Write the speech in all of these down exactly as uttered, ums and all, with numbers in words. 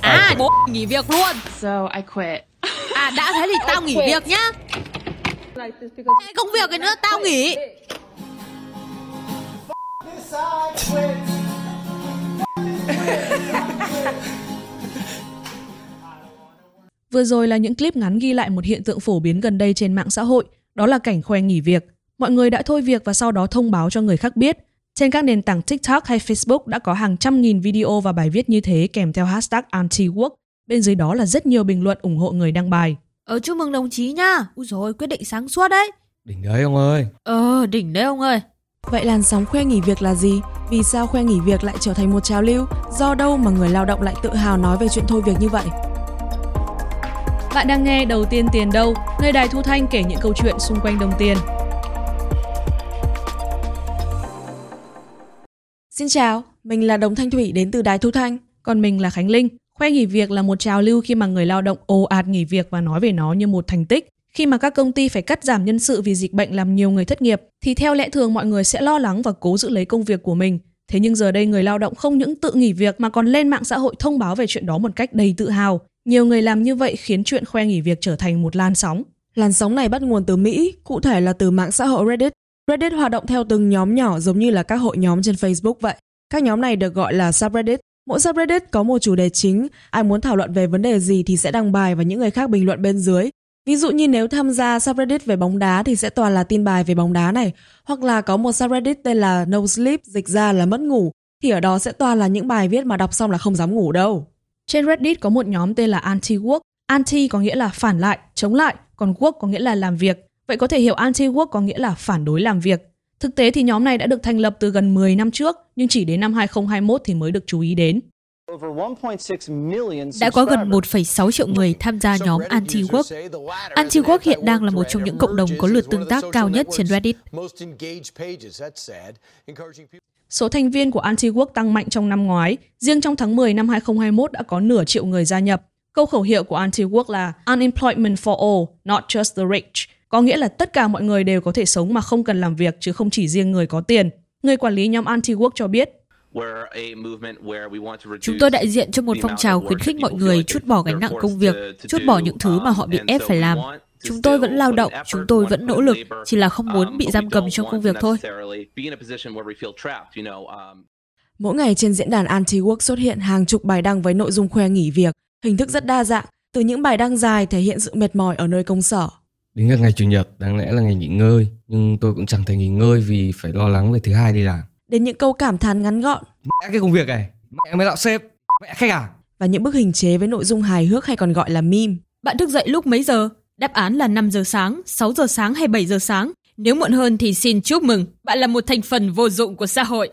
À, bố nghỉ việc luôn. So I quit. À, đã thế thì tao nghỉ việc nhá. Công việc cái nữa, tao nghỉ. Vừa rồi là những clip ngắn ghi lại một hiện tượng phổ biến gần đây trên mạng xã hội, đó là cảnh khoe nghỉ việc. Mọi người đã thôi việc và sau đó thông báo cho người khác biết. Trên các nền tảng TikTok hay Facebook đã có hàng trăm nghìn video và bài viết như thế kèm theo hashtag Anti-Work. Bên dưới đó là rất nhiều bình luận ủng hộ người đăng bài. Ờ, chúc mừng đồng chí nha. Úi dồi, quyết định sáng suốt đấy. Đỉnh đấy ông ơi. Ờ, đỉnh đấy ông ơi. Vậy làn sóng khoe nghỉ việc là gì? Vì sao khoe nghỉ việc lại trở thành một trào lưu? Do đâu mà người lao động lại tự hào nói về chuyện thôi việc như vậy? Bạn đang nghe Đầu Tiên Tiền Đâu, nơi Đài Thu Thanh kể những câu chuyện xung quanh đồng tiền. Xin chào, mình là Đồng Thanh Thủy đến từ Đài Thu Thanh. Còn mình là Khánh Linh. Khoe nghỉ việc là một trào lưu khi mà người lao động ồ ạt nghỉ việc và nói về nó như một thành tích. Khi mà các công ty phải cắt giảm nhân sự vì dịch bệnh làm nhiều người thất nghiệp, thì theo lẽ thường mọi người sẽ lo lắng và cố giữ lấy công việc của mình. Thế nhưng giờ đây người lao động không những tự nghỉ việc mà còn lên mạng xã hội thông báo về chuyện đó một cách đầy tự hào. Nhiều người làm như vậy khiến chuyện khoe nghỉ việc trở thành một làn sóng. Làn sóng này bắt nguồn từ Mỹ, cụ thể là từ mạng xã hội Reddit. Reddit hoạt động theo từng nhóm nhỏ giống như là các hội nhóm trên Facebook vậy. Các nhóm này được gọi là subreddit. Mỗi subreddit có một chủ đề chính, ai muốn thảo luận về vấn đề gì thì sẽ đăng bài và những người khác bình luận bên dưới. Ví dụ như nếu tham gia subreddit về bóng đá thì sẽ toàn là tin bài về bóng đá này, hoặc là có một subreddit tên là No Sleep, dịch ra là mất ngủ, thì ở đó sẽ toàn là những bài viết mà đọc xong là không dám ngủ đâu. Trên Reddit có một nhóm tên là Anti-Work. Anti có nghĩa là phản lại, chống lại, còn work có nghĩa là làm việc. Vậy có thể hiểu Anti-Work có nghĩa là phản đối làm việc. Thực tế thì nhóm này đã được thành lập từ gần mười năm trước, nhưng chỉ đến năm hai không hai mốt thì mới được chú ý đến. Đã có gần một phẩy sáu triệu người tham gia nhóm Anti-Work. Anti-Work hiện đang là một trong những cộng đồng có lượt tương tác cao nhất trên Reddit. Số thành viên của Anti-Work tăng mạnh trong năm ngoái. Riêng trong tháng mười năm hai không hai mốt đã có nửa triệu người gia nhập. Câu khẩu hiệu của Anti-Work là Unemployment for all, not just the rich. Có nghĩa là tất cả mọi người đều có thể sống mà không cần làm việc, chứ không chỉ riêng người có tiền. Người quản lý nhóm Anti-Work cho biết, chúng tôi đại diện cho một phong trào khuyến khích mọi người trút bỏ gánh nặng công việc, trút bỏ những thứ mà họ bị ép phải làm. Chúng tôi vẫn lao động, chúng tôi vẫn nỗ lực, chỉ là không muốn bị giam cầm trong công việc thôi. Mỗi ngày trên diễn đàn Anti-Work xuất hiện hàng chục bài đăng với nội dung khoe nghỉ việc, hình thức rất đa dạng, từ những bài đăng dài thể hiện sự mệt mỏi ở nơi công sở. Đến ngày Chủ nhật, đáng lẽ là ngày nghỉ ngơi, nhưng tôi cũng chẳng thể nghỉ ngơi vì phải lo lắng về thứ hai đi làm. Đến những câu cảm thán ngắn gọn, mẹ cái công việc này, mẹ mới đạo sếp, mẹ khách à, và những bức hình chế với nội dung hài hước hay còn gọi là meme. Bạn thức dậy lúc mấy giờ? Đáp án là năm giờ sáng, sáu giờ sáng hay bảy giờ sáng. Nếu muộn hơn thì xin chúc mừng, bạn là một thành phần vô dụng của xã hội.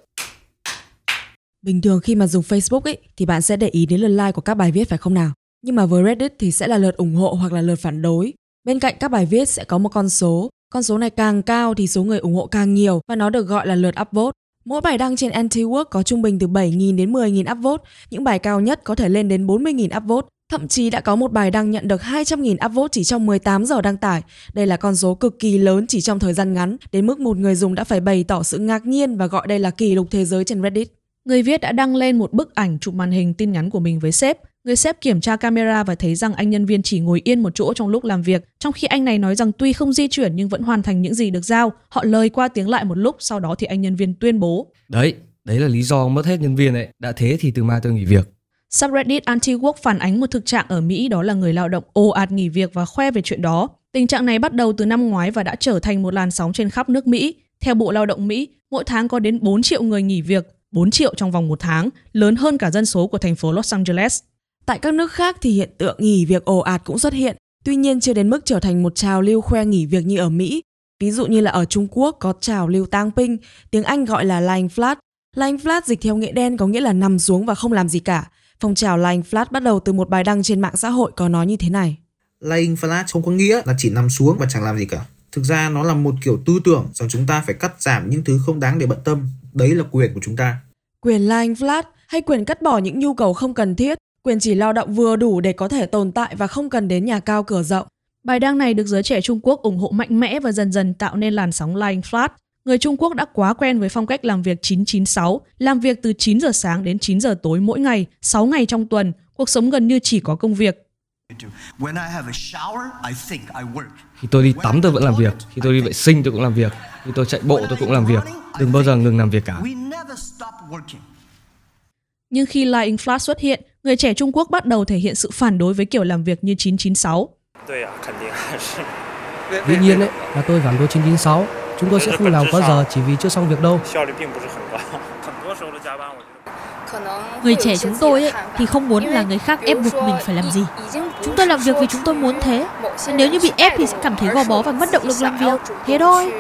Bình thường khi mà dùng Facebook ấy thì bạn sẽ để ý đến lượt like của các bài viết phải không nào? Nhưng mà với Reddit thì sẽ là lượt ủng hộ hoặc là lượt phản đối. Bên cạnh các bài viết sẽ có một con số. Con số này càng cao thì số người ủng hộ càng nhiều và nó được gọi là lượt upvote. Mỗi bài đăng trên Anti-Work có trung bình từ bảy nghìn đến mười nghìn upvote. Những bài cao nhất có thể lên đến bốn mươi nghìn upvote. Thậm chí đã có một bài đăng nhận được hai trăm nghìn upvote chỉ trong mười tám giờ đăng tải. Đây là con số cực kỳ lớn chỉ trong thời gian ngắn, đến mức một người dùng đã phải bày tỏ sự ngạc nhiên và gọi đây là kỷ lục thế giới trên Reddit. Người viết đã đăng lên một bức ảnh chụp màn hình tin nhắn của mình với sếp. Người sếp kiểm tra camera và thấy rằng anh nhân viên chỉ ngồi yên một chỗ trong lúc làm việc, trong khi anh này nói rằng tuy không di chuyển nhưng vẫn hoàn thành những gì được giao. Họ lời qua tiếng lại một lúc, sau đó thì anh nhân viên tuyên bố. Đấy, đấy là lý do mất hết nhân viên đấy. Đã thế thì từ mai tôi nghỉ việc. Subreddit Anti-Work phản ánh một thực trạng ở Mỹ, đó là người lao động ồ ạt nghỉ việc và khoe về chuyện đó. Tình trạng này bắt đầu từ năm ngoái và đã trở thành một làn sóng trên khắp nước Mỹ. Theo Bộ Lao động Mỹ, mỗi tháng có đến bốn triệu người nghỉ việc, bốn triệu trong vòng một tháng, lớn hơn cả dân số của thành phố Los Angeles. Tại các nước khác thì hiện tượng nghỉ việc ồ ạt cũng xuất hiện, tuy nhiên chưa đến mức trở thành một trào lưu khoe nghỉ việc như ở Mỹ. Ví dụ như là ở Trung Quốc có trào lưu Tang Ping, tiếng Anh gọi là lying flat. Lying flat dịch theo nghĩa đen có nghĩa là nằm xuống và không làm gì cả. Phong trào lying flat bắt đầu từ một bài đăng trên mạng xã hội có nói như thế này. Lying flat không có nghĩa là chỉ nằm xuống và chẳng làm gì cả. Thực ra nó là một kiểu tư tưởng rằng chúng ta phải cắt giảm những thứ không đáng để bận tâm. Đấy là quyền của chúng ta. Quyền lying flat hay quyền cắt bỏ những nhu cầu không cần thiết. Quyền chỉ lao động vừa đủ để có thể tồn tại và không cần đến nhà cao cửa rộng. Bài đăng này được giới trẻ Trung Quốc ủng hộ mạnh mẽ và dần dần tạo nên làn sóng lying flat. Người Trung Quốc đã quá quen với phong cách làm việc chín chín sáu, làm việc từ chín giờ sáng đến chín giờ tối mỗi ngày, sáu ngày trong tuần, cuộc sống gần như chỉ có công việc. Khi tôi đi tắm tôi vẫn làm việc, khi tôi đi vệ sinh tôi cũng làm việc, khi tôi chạy bộ tôi cũng làm việc, đừng bao giờ ngừng làm việc cả. Nhưng khi lying flat xuất hiện, người trẻ Trung Quốc bắt đầu thể hiện sự phản đối với kiểu làm việc như chín chín sáu. Tuy nhiên ấy, là tôi phản đối chín chín sáu. Chúng tôi sẽ không làm quá giờ chỉ vì chưa xong việc đâu. Người trẻ chúng tôi ấy, thì không muốn là người khác ép buộc mình phải làm gì. Chúng tôi làm việc vì chúng tôi muốn thế. Nếu như bị ép thì sẽ cảm thấy gò bó và mất động lực làm việc. Thế thôi.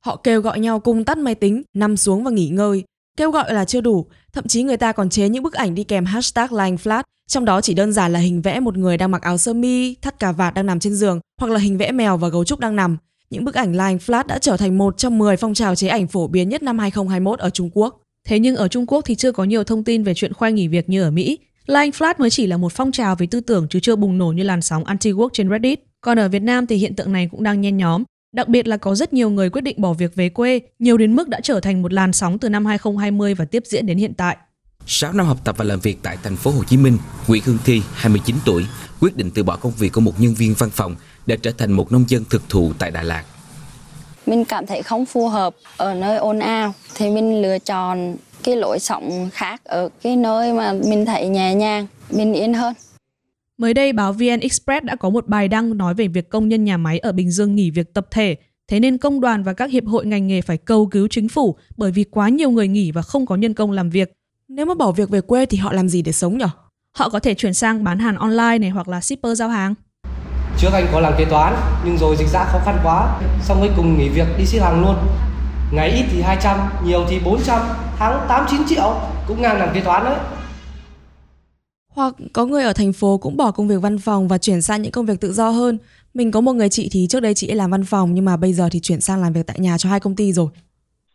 Họ kêu gọi nhau cùng tắt máy tính, nằm xuống và nghỉ ngơi. Kêu gọi là chưa đủ. Thậm chí người ta còn chế những bức ảnh đi kèm hashtag lying flat. Trong đó chỉ đơn giản là hình vẽ một người đang mặc áo sơ mi, thắt cà vạt đang nằm trên giường, hoặc là hình vẽ mèo và gấu trúc đang nằm. Những bức ảnh lying flat đã trở thành một trong mười phong trào chế ảnh phổ biến nhất năm hai không hai mốt ở Trung Quốc. Thế nhưng ở Trung Quốc thì chưa có nhiều thông tin về chuyện khoai nghỉ việc như ở Mỹ. Lying flat mới chỉ là một phong trào về tư tưởng chứ chưa bùng nổ như làn sóng anti-work trên Reddit. Còn ở Việt Nam thì hiện tượng này cũng đang nhen nhóm. Đặc biệt là có rất nhiều người quyết định bỏ việc về quê, nhiều đến mức đã trở thành một làn sóng từ năm hai không hai không và tiếp diễn đến hiện tại. sáu năm học tập và làm việc tại thành phố Hồ Chí Minh, Nguyễn Hương Thi, hai mươi chín tuổi, quyết định từ bỏ công việc của một nhân viên văn phòng để trở thành một nông dân thực thụ tại Đà Lạt. Mình cảm thấy không phù hợp ở nơi ồn ào thì mình lựa chọn cái lối sống khác ở cái nơi mà mình thấy nhẹ nhàng, mình yên hơn. Mới đây, báo VnExpress đã có một bài đăng nói về việc công nhân nhà máy ở Bình Dương nghỉ việc tập thể. Thế nên công đoàn và các hiệp hội ngành nghề phải cầu cứu chính phủ bởi vì quá nhiều người nghỉ và không có nhân công làm việc. Nếu mà bỏ việc về quê thì họ làm gì để sống nhỉ? Họ có thể chuyển sang bán hàng online này hoặc là shipper giao hàng. Trước anh có làm kế toán, nhưng rồi dịch giá khó khăn quá, xong cuối cùng nghỉ việc đi ship hàng luôn. Ngày ít thì hai trăm, nhiều thì bốn trăm, tháng tám chín triệu cũng ngang làm kế toán đấy. Hoặc có người ở thành phố cũng bỏ công việc văn phòng và chuyển sang những công việc tự do hơn. Mình có một người chị thì trước đây chị ấy làm văn phòng nhưng mà bây giờ thì chuyển sang làm việc tại nhà cho hai công ty rồi.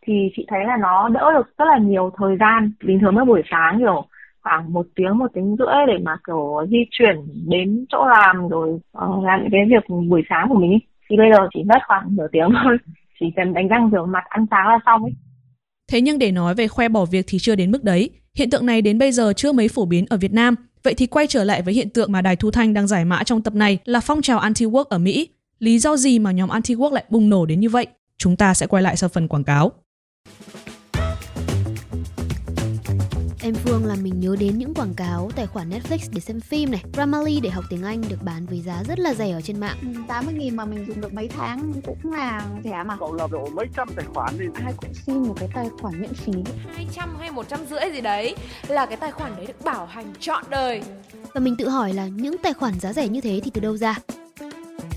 Thì chị thấy là nó đỡ được rất là nhiều thời gian. Bình thường mỗi buổi sáng kiểu khoảng một tiếng, một tiếng rưỡi để mà kiểu di chuyển đến chỗ làm rồi uh, làm những cái việc buổi sáng của mình ấy. Thì bây giờ chỉ mất khoảng nửa tiếng thôi. Chỉ cần đánh răng rửa mặt ăn sáng là xong ấy. Thế nhưng để nói về khoe bỏ việc thì chưa đến mức đấy. Hiện tượng này đến bây giờ chưa mấy phổ biến ở Việt Nam. Vậy thì quay trở lại với hiện tượng mà Đài Thu Thanh đang giải mã trong tập này là phong trào anti-work ở Mỹ. Lý do gì mà nhóm anti-work lại bùng nổ đến như vậy? Chúng ta sẽ quay lại sau phần quảng cáo. Em Phương làm mình nhớ đến những quảng cáo tài khoản Netflix để xem phim này, Grammarly để học tiếng Anh được bán với giá rất là rẻ ở trên mạng. tám mươi nghìn mà mình dùng được mấy tháng cũng là rẻ mà. Cậu làm độ mấy trăm tài khoản thì ai cũng xin một cái tài khoản miễn phí. hai trăm hay một trăm rưỡi gì đấy là cái tài khoản đấy được bảo hành trọn đời. Và mình tự hỏi là những tài khoản giá rẻ như thế thì từ đâu ra?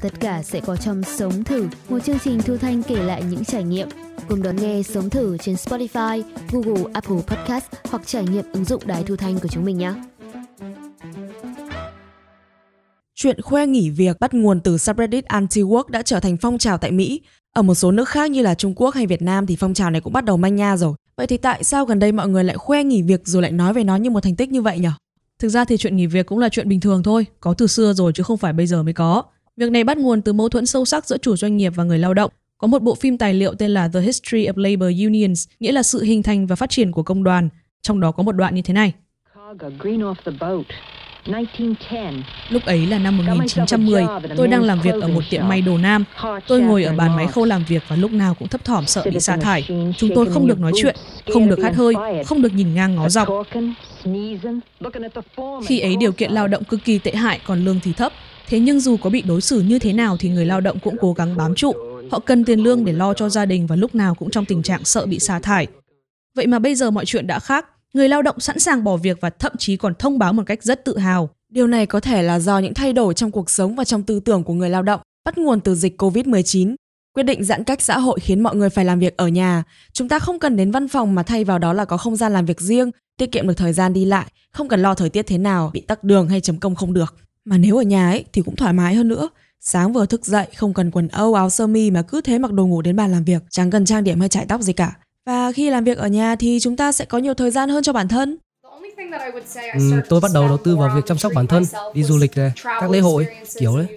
Tất cả sẽ có trong Sống Thử, một chương trình Thu Thanh kể lại những trải nghiệm. Cùng đón nghe Sống Thử trên Spotify, Google, Apple Podcast hoặc trải nghiệm ứng dụng Đài Thu Thanh của chúng mình nhé. Chuyện khoe nghỉ việc bắt nguồn từ subreddit anti-work đã trở thành phong trào tại Mỹ. Ở một số nước khác như là Trung Quốc hay Việt Nam thì phong trào này cũng bắt đầu manh nha rồi. Vậy thì tại sao gần đây mọi người lại khoe nghỉ việc rồi lại nói về nó như một thành tích như vậy nhỉ? Thực ra thì chuyện nghỉ việc cũng là chuyện bình thường thôi, có từ xưa rồi chứ không phải bây giờ mới có. Việc này bắt nguồn từ mâu thuẫn sâu sắc giữa chủ doanh nghiệp và người lao động. Có một bộ phim tài liệu tên là The History of Labor Unions, nghĩa là sự hình thành và phát triển của công đoàn. Trong đó có một đoạn như thế này. Lúc ấy là năm một nghìn chín trăm mười, tôi đang làm việc ở một tiệm may đồ nam. Tôi ngồi ở bàn máy khâu làm việc và lúc nào cũng thấp thỏm sợ bị sa thải. Chúng tôi không được nói chuyện, không được hát hơi, không được nhìn ngang ngó dọc. Khi ấy điều kiện lao động cực kỳ tệ hại, còn lương thì thấp. Thế nhưng dù có bị đối xử như thế nào thì người lao động cũng cố gắng bám trụ. Họ cần tiền lương để lo cho gia đình và lúc nào cũng trong tình trạng sợ bị sa thải. Vậy mà bây giờ mọi chuyện đã khác. Người lao động sẵn sàng bỏ việc và thậm chí còn thông báo một cách rất tự hào. Điều này có thể là do những thay đổi trong cuộc sống và trong tư tưởng của người lao động, bắt nguồn từ dịch covid mười chín. Quyết định giãn cách xã hội khiến mọi người phải làm việc ở nhà. Chúng ta không cần đến văn phòng mà thay vào đó là có không gian làm việc riêng, tiết kiệm được thời gian đi lại, không cần lo thời tiết thế nào, bị tắc đường hay chấm công không được. Mà nếu ở nhà ấy thì cũng thoải mái hơn nữa. Sáng vừa thức dậy không cần quần âu áo sơ mi mà cứ thế mặc đồ ngủ đến bàn làm việc, chẳng cần trang điểm hay chải tóc gì cả. Và khi làm việc ở nhà thì chúng ta sẽ có nhiều thời gian hơn cho bản thân. Ừ, tôi bắt đầu đầu tư vào việc chăm sóc bản thân, đi du lịch này, các lễ hội, kiểu đấy.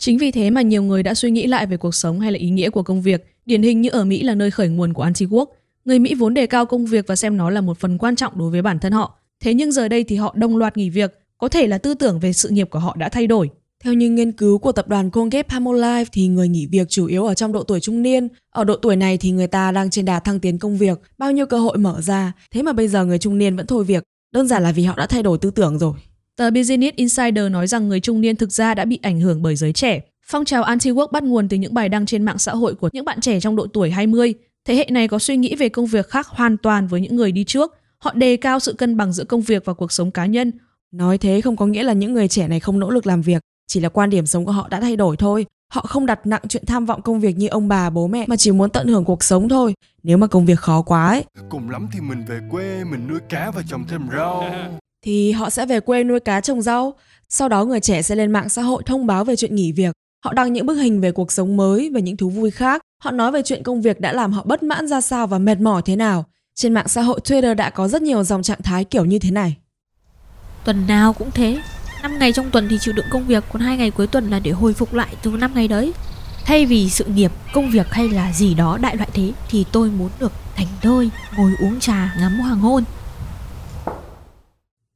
Chính vì thế mà nhiều người đã suy nghĩ lại về cuộc sống hay là ý nghĩa của công việc, điển hình như ở Mỹ là nơi khởi nguồn của Anti-Work. Người Mỹ vốn đề cao công việc và xem nó là một phần quan trọng đối với bản thân họ. Thế nhưng giờ đây thì họ đồng loạt nghỉ việc, có thể là tư tưởng về sự nghiệp của họ đã thay đổi. Theo những nghiên cứu của tập đoàn Kong Gap Humble Life thì người nghỉ việc chủ yếu ở trong độ tuổi trung niên. Ở độ tuổi này thì người ta đang trên đà thăng tiến công việc, bao nhiêu cơ hội mở ra. Thế mà bây giờ người trung niên vẫn thôi việc, đơn giản là vì họ đã thay đổi tư tưởng rồi. Tờ Business Insider nói rằng người trung niên thực ra đã bị ảnh hưởng bởi giới trẻ. Phong trào anti-work bắt nguồn từ những bài đăng trên mạng xã hội của những bạn trẻ trong độ tuổi hai mươi. Thế hệ này có suy nghĩ về công việc khác hoàn toàn với những người đi trước. Họ đề cao sự cân bằng giữa công việc và cuộc sống cá nhân. Nói thế không có nghĩa là những người trẻ này không nỗ lực làm việc, chỉ là quan điểm sống của họ đã thay đổi thôi. Họ không đặt nặng chuyện tham vọng công việc như ông bà, bố mẹ mà chỉ muốn tận hưởng cuộc sống thôi. Nếu mà công việc khó quá ấy, cùng lắm thì mình về quê, mình nuôi cá và trồng thêm rau. Thì họ sẽ về quê nuôi cá trồng rau. Sau đó người trẻ sẽ lên mạng xã hội thông báo về chuyện nghỉ việc. Họ đăng những bức hình về cuộc sống mới, về những thú vui khác. Họ nói về chuyện công việc đã làm họ bất mãn ra sao và mệt mỏi thế nào. Trên mạng xã hội Twitter đã có rất nhiều dòng trạng thái kiểu như thế này. Tuần nào cũng thế, năm ngày trong tuần thì chịu đựng công việc, còn hai ngày cuối tuần là để hồi phục lại từ năm ngày đấy. Thay vì sự nghiệp, công việc hay là gì đó đại loại thế thì tôi muốn được thành thơi, ngồi uống trà, ngắm hoàng hôn.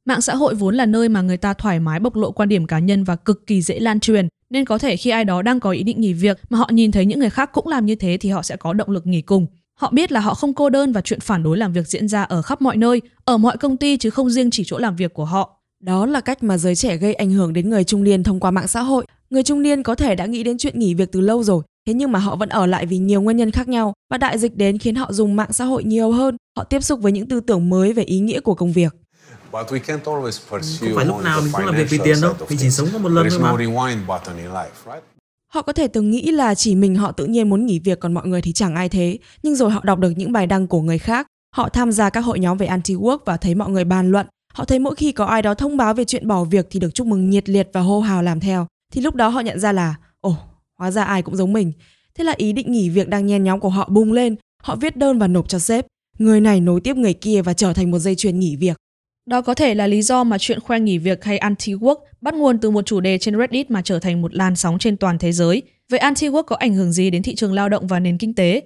Mạng xã hội vốn là nơi mà người ta thoải mái bộc lộ quan điểm cá nhân và cực kỳ dễ lan truyền, nên có thể khi ai đó đang có ý định nghỉ việc mà họ nhìn thấy những người khác cũng làm như thế thì họ sẽ có động lực nghỉ cùng. Họ biết là họ không cô đơn và chuyện phản đối làm việc diễn ra ở khắp mọi nơi, ở mọi công ty chứ không riêng chỉ chỗ làm việc của họ. Đó là cách mà giới trẻ gây ảnh hưởng đến người trung niên thông qua mạng xã hội. Người trung niên có thể đã nghĩ đến chuyện nghỉ việc từ lâu rồi, thế nhưng mà họ vẫn ở lại vì nhiều nguyên nhân khác nhau, và đại dịch đến khiến họ dùng mạng xã hội nhiều hơn. Họ tiếp xúc với những tư tưởng mới về ý nghĩa của công việc. But we can't always pursue. Không phải lúc nào mình cũng làm việc vì tiền đâu, mình chỉ sống có một lần thôi mà. Họ có thể từng nghĩ là chỉ mình họ tự nhiên muốn nghỉ việc còn mọi người thì chẳng ai thế, nhưng rồi họ đọc được những bài đăng của người khác, họ tham gia các hội nhóm về anti-work và thấy mọi người bàn luận, họ thấy mỗi khi có ai đó thông báo về chuyện bỏ việc thì được chúc mừng nhiệt liệt và hô hào làm theo, thì lúc đó họ nhận ra là ồ, oh, hóa ra ai cũng giống mình. Thế là ý định nghỉ việc đang nhen nhóm của họ bùng lên, họ viết đơn và nộp cho sếp, người này nối tiếp người kia và trở thành một dây chuyền nghỉ việc. Đó có thể là lý do mà chuyện khoe nghỉ việc hay anti-work bắt nguồn từ một chủ đề trên Reddit mà trở thành một làn sóng trên toàn thế giới. Vậy anti-work có ảnh hưởng gì đến thị trường lao động và nền kinh tế?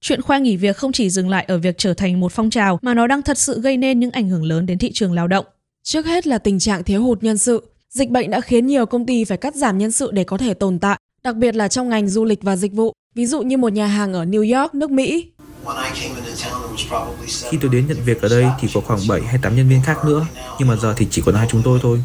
Chuyện khoe nghỉ việc không chỉ dừng lại ở việc trở thành một phong trào mà nó đang thật sự gây nên những ảnh hưởng lớn đến thị trường lao động. Trước hết là tình trạng thiếu hụt nhân sự. Dịch bệnh đã khiến nhiều công ty phải cắt giảm nhân sự để có thể tồn tại, đặc biệt là trong ngành du lịch và dịch vụ. Ví dụ như một nhà hàng ở New York, nước Mỹ. Khi tôi đến nhận việc ở đây thì có khoảng bảy hay tám nhân viên khác nữa, nhưng mà giờ thì chỉ còn hai chúng tôi thôi.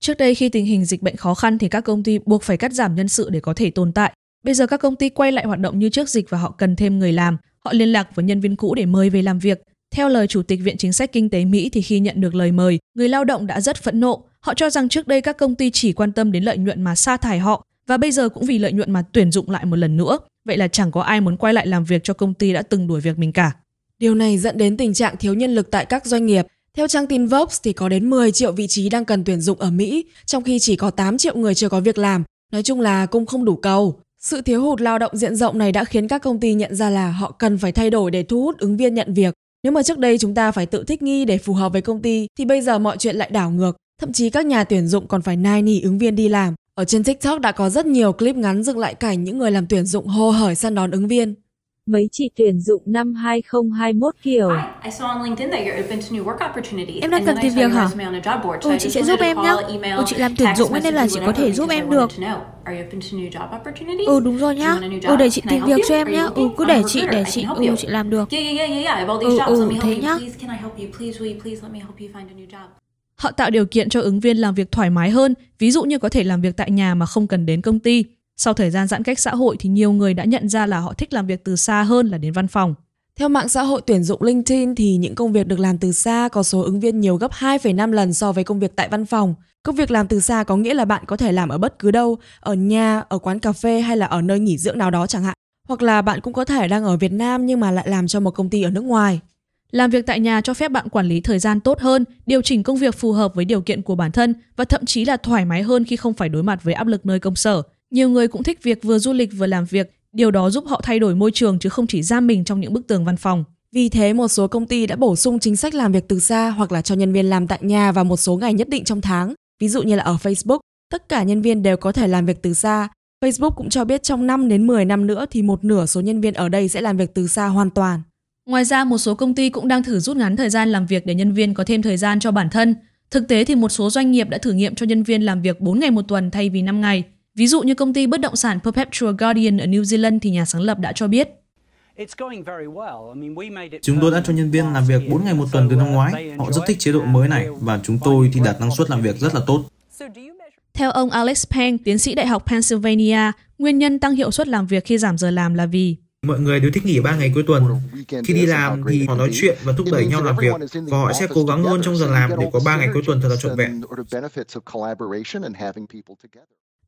Trước đây khi tình hình dịch bệnh khó khăn thì các công ty buộc phải cắt giảm nhân sự để có thể tồn tại. Bây giờ các công ty quay lại hoạt động như trước dịch và họ cần thêm người làm. Họ liên lạc với nhân viên cũ để mời về làm việc. Theo lời Chủ tịch Viện Chính sách Kinh tế Mỹ thì khi nhận được lời mời, người lao động đã rất phẫn nộ. Họ cho rằng trước đây các công ty chỉ quan tâm đến lợi nhuận mà sa thải họ, và bây giờ cũng vì lợi nhuận mà tuyển dụng lại một lần nữa. Vậy là chẳng có ai muốn quay lại làm việc cho công ty đã từng đuổi việc mình cả. Điều này dẫn đến tình trạng thiếu nhân lực tại các doanh nghiệp. Theo trang tin Vox thì có đến mười triệu vị trí đang cần tuyển dụng ở Mỹ, trong khi chỉ có tám triệu người chưa có việc làm. Nói chung là cung không đủ cầu. Sự thiếu hụt lao động diện rộng này đã khiến các công ty nhận ra là họ cần phải thay đổi để thu hút ứng viên nhận việc. Nếu mà trước đây chúng ta phải tự thích nghi để phù hợp với công ty, thì bây giờ mọi chuyện lại đảo ngược. Thậm chí các nhà tuyển dụng còn phải nài nỉ ứng viên đi làm. Ở trên TikTok đã có rất nhiều clip ngắn dựng lại cảnh những người làm tuyển dụng hô hởi săn đón ứng viên. Mấy chị tuyển dụng năm hai không hai mốt kiểu em đang cần tìm việc hả? Ồ, chị sẽ giúp em nhé. Ồ, chị làm tuyển dụng nên là chị có thể giúp em được. Ừ, đúng rồi nhá. Ừ, để chị tìm việc cho em nhé. Ừ, cứ để chị, để chị, ừ, chị làm được. Ừ, ừ, thế nhá. Họ tạo điều kiện cho ứng viên làm việc thoải mái hơn, ví dụ như có thể làm việc tại nhà mà không cần đến công ty. Sau thời gian giãn cách xã hội thì nhiều người đã nhận ra là họ thích làm việc từ xa hơn là đến văn phòng. Theo mạng xã hội tuyển dụng LinkedIn thì những công việc được làm từ xa có số ứng viên nhiều gấp hai phẩy năm lần so với công việc tại văn phòng. Công việc làm từ xa có nghĩa là bạn có thể làm ở bất cứ đâu, ở nhà, ở quán cà phê hay là ở nơi nghỉ dưỡng nào đó chẳng hạn. Hoặc là bạn cũng có thể đang ở Việt Nam nhưng mà lại làm cho một công ty ở nước ngoài. Làm việc tại nhà cho phép bạn quản lý thời gian tốt hơn, điều chỉnh công việc phù hợp với điều kiện của bản thân và thậm chí là thoải mái hơn khi không phải đối mặt với áp lực nơi công sở. Nhiều người cũng thích việc vừa du lịch vừa làm việc, điều đó giúp họ thay đổi môi trường chứ không chỉ giam mình trong những bức tường văn phòng. Vì thế, một số công ty đã bổ sung chính sách làm việc từ xa hoặc là cho nhân viên làm tại nhà vào một số ngày nhất định trong tháng, ví dụ như là ở Facebook. tất cả nhân viên đều có thể làm việc từ xa. Facebook cũng cho biết trong năm đến mười năm nữa thì một nửa số nhân viên ở đây sẽ làm việc từ xa hoàn toàn. Ngoài ra, một số công ty cũng đang thử rút ngắn thời gian làm việc để nhân viên có thêm thời gian cho bản thân. Thực tế thì một số doanh nghiệp đã thử nghiệm cho nhân viên làm việc bốn ngày một tuần thay vì năm ngày. Ví dụ như công ty bất động sản Perpetual Guardian ở New Zealand thì nhà sáng lập đã cho biết. Chúng tôi đã cho nhân viên làm việc bốn ngày một tuần từ năm ngoái. Họ rất thích chế độ mới này và chúng tôi thì đạt năng suất làm việc rất là tốt. Theo ông Alex Peng, tiến sĩ Đại học Pennsylvania, nguyên nhân tăng hiệu suất làm việc khi giảm giờ làm là vì mọi người đều thích nghỉ ba ngày cuối tuần. Khi đi làm thì họ nói chuyện và thúc đẩy nhau làm việc, và họ sẽ cố gắng hơn trong giờ làm để có ba ngày cuối tuần thật là trọn vẹn.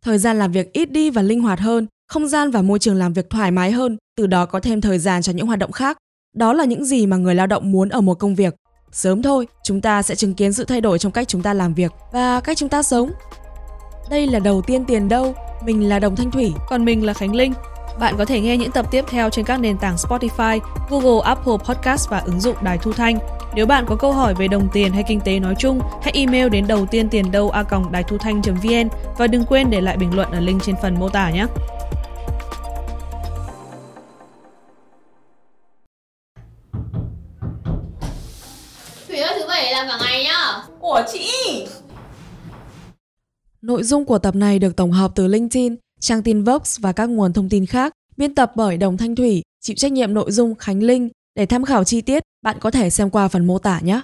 Thời gian làm việc ít đi và linh hoạt hơn, không gian và môi trường làm việc thoải mái hơn, từ đó có thêm thời gian cho những hoạt động khác. Đó là những gì mà người lao động muốn ở một công việc. Sớm thôi, chúng ta sẽ chứng kiến sự thay đổi trong cách chúng ta làm việc và cách chúng ta sống. Đây là Đầu Tiên Tiền Đâu, mình là Đồng Thanh Thủy, còn mình là Khánh Linh. Bạn có thể nghe những tập tiếp theo trên các nền tảng Spotify, Google, Apple Podcast và ứng dụng Đài Thu Thanh. Nếu bạn có câu hỏi về đồng tiền hay kinh tế nói chung, hãy email đến đầu tiên tiền đâu a còng đài thu thanh chấm vn và đừng quên để lại bình luận ở link trên phần mô tả nhé. Thủy ơi, thứ bảy làm cả ngày nhá. Ủa chị? Nội dung của tập này được tổng hợp từ LinkedIn, trang tin Vox và các nguồn thông tin khác, biên tập bởi Đồng Thanh Thủy, chịu trách nhiệm nội dung Khánh Linh. Để tham khảo chi tiết, bạn có thể xem qua phần mô tả nhé.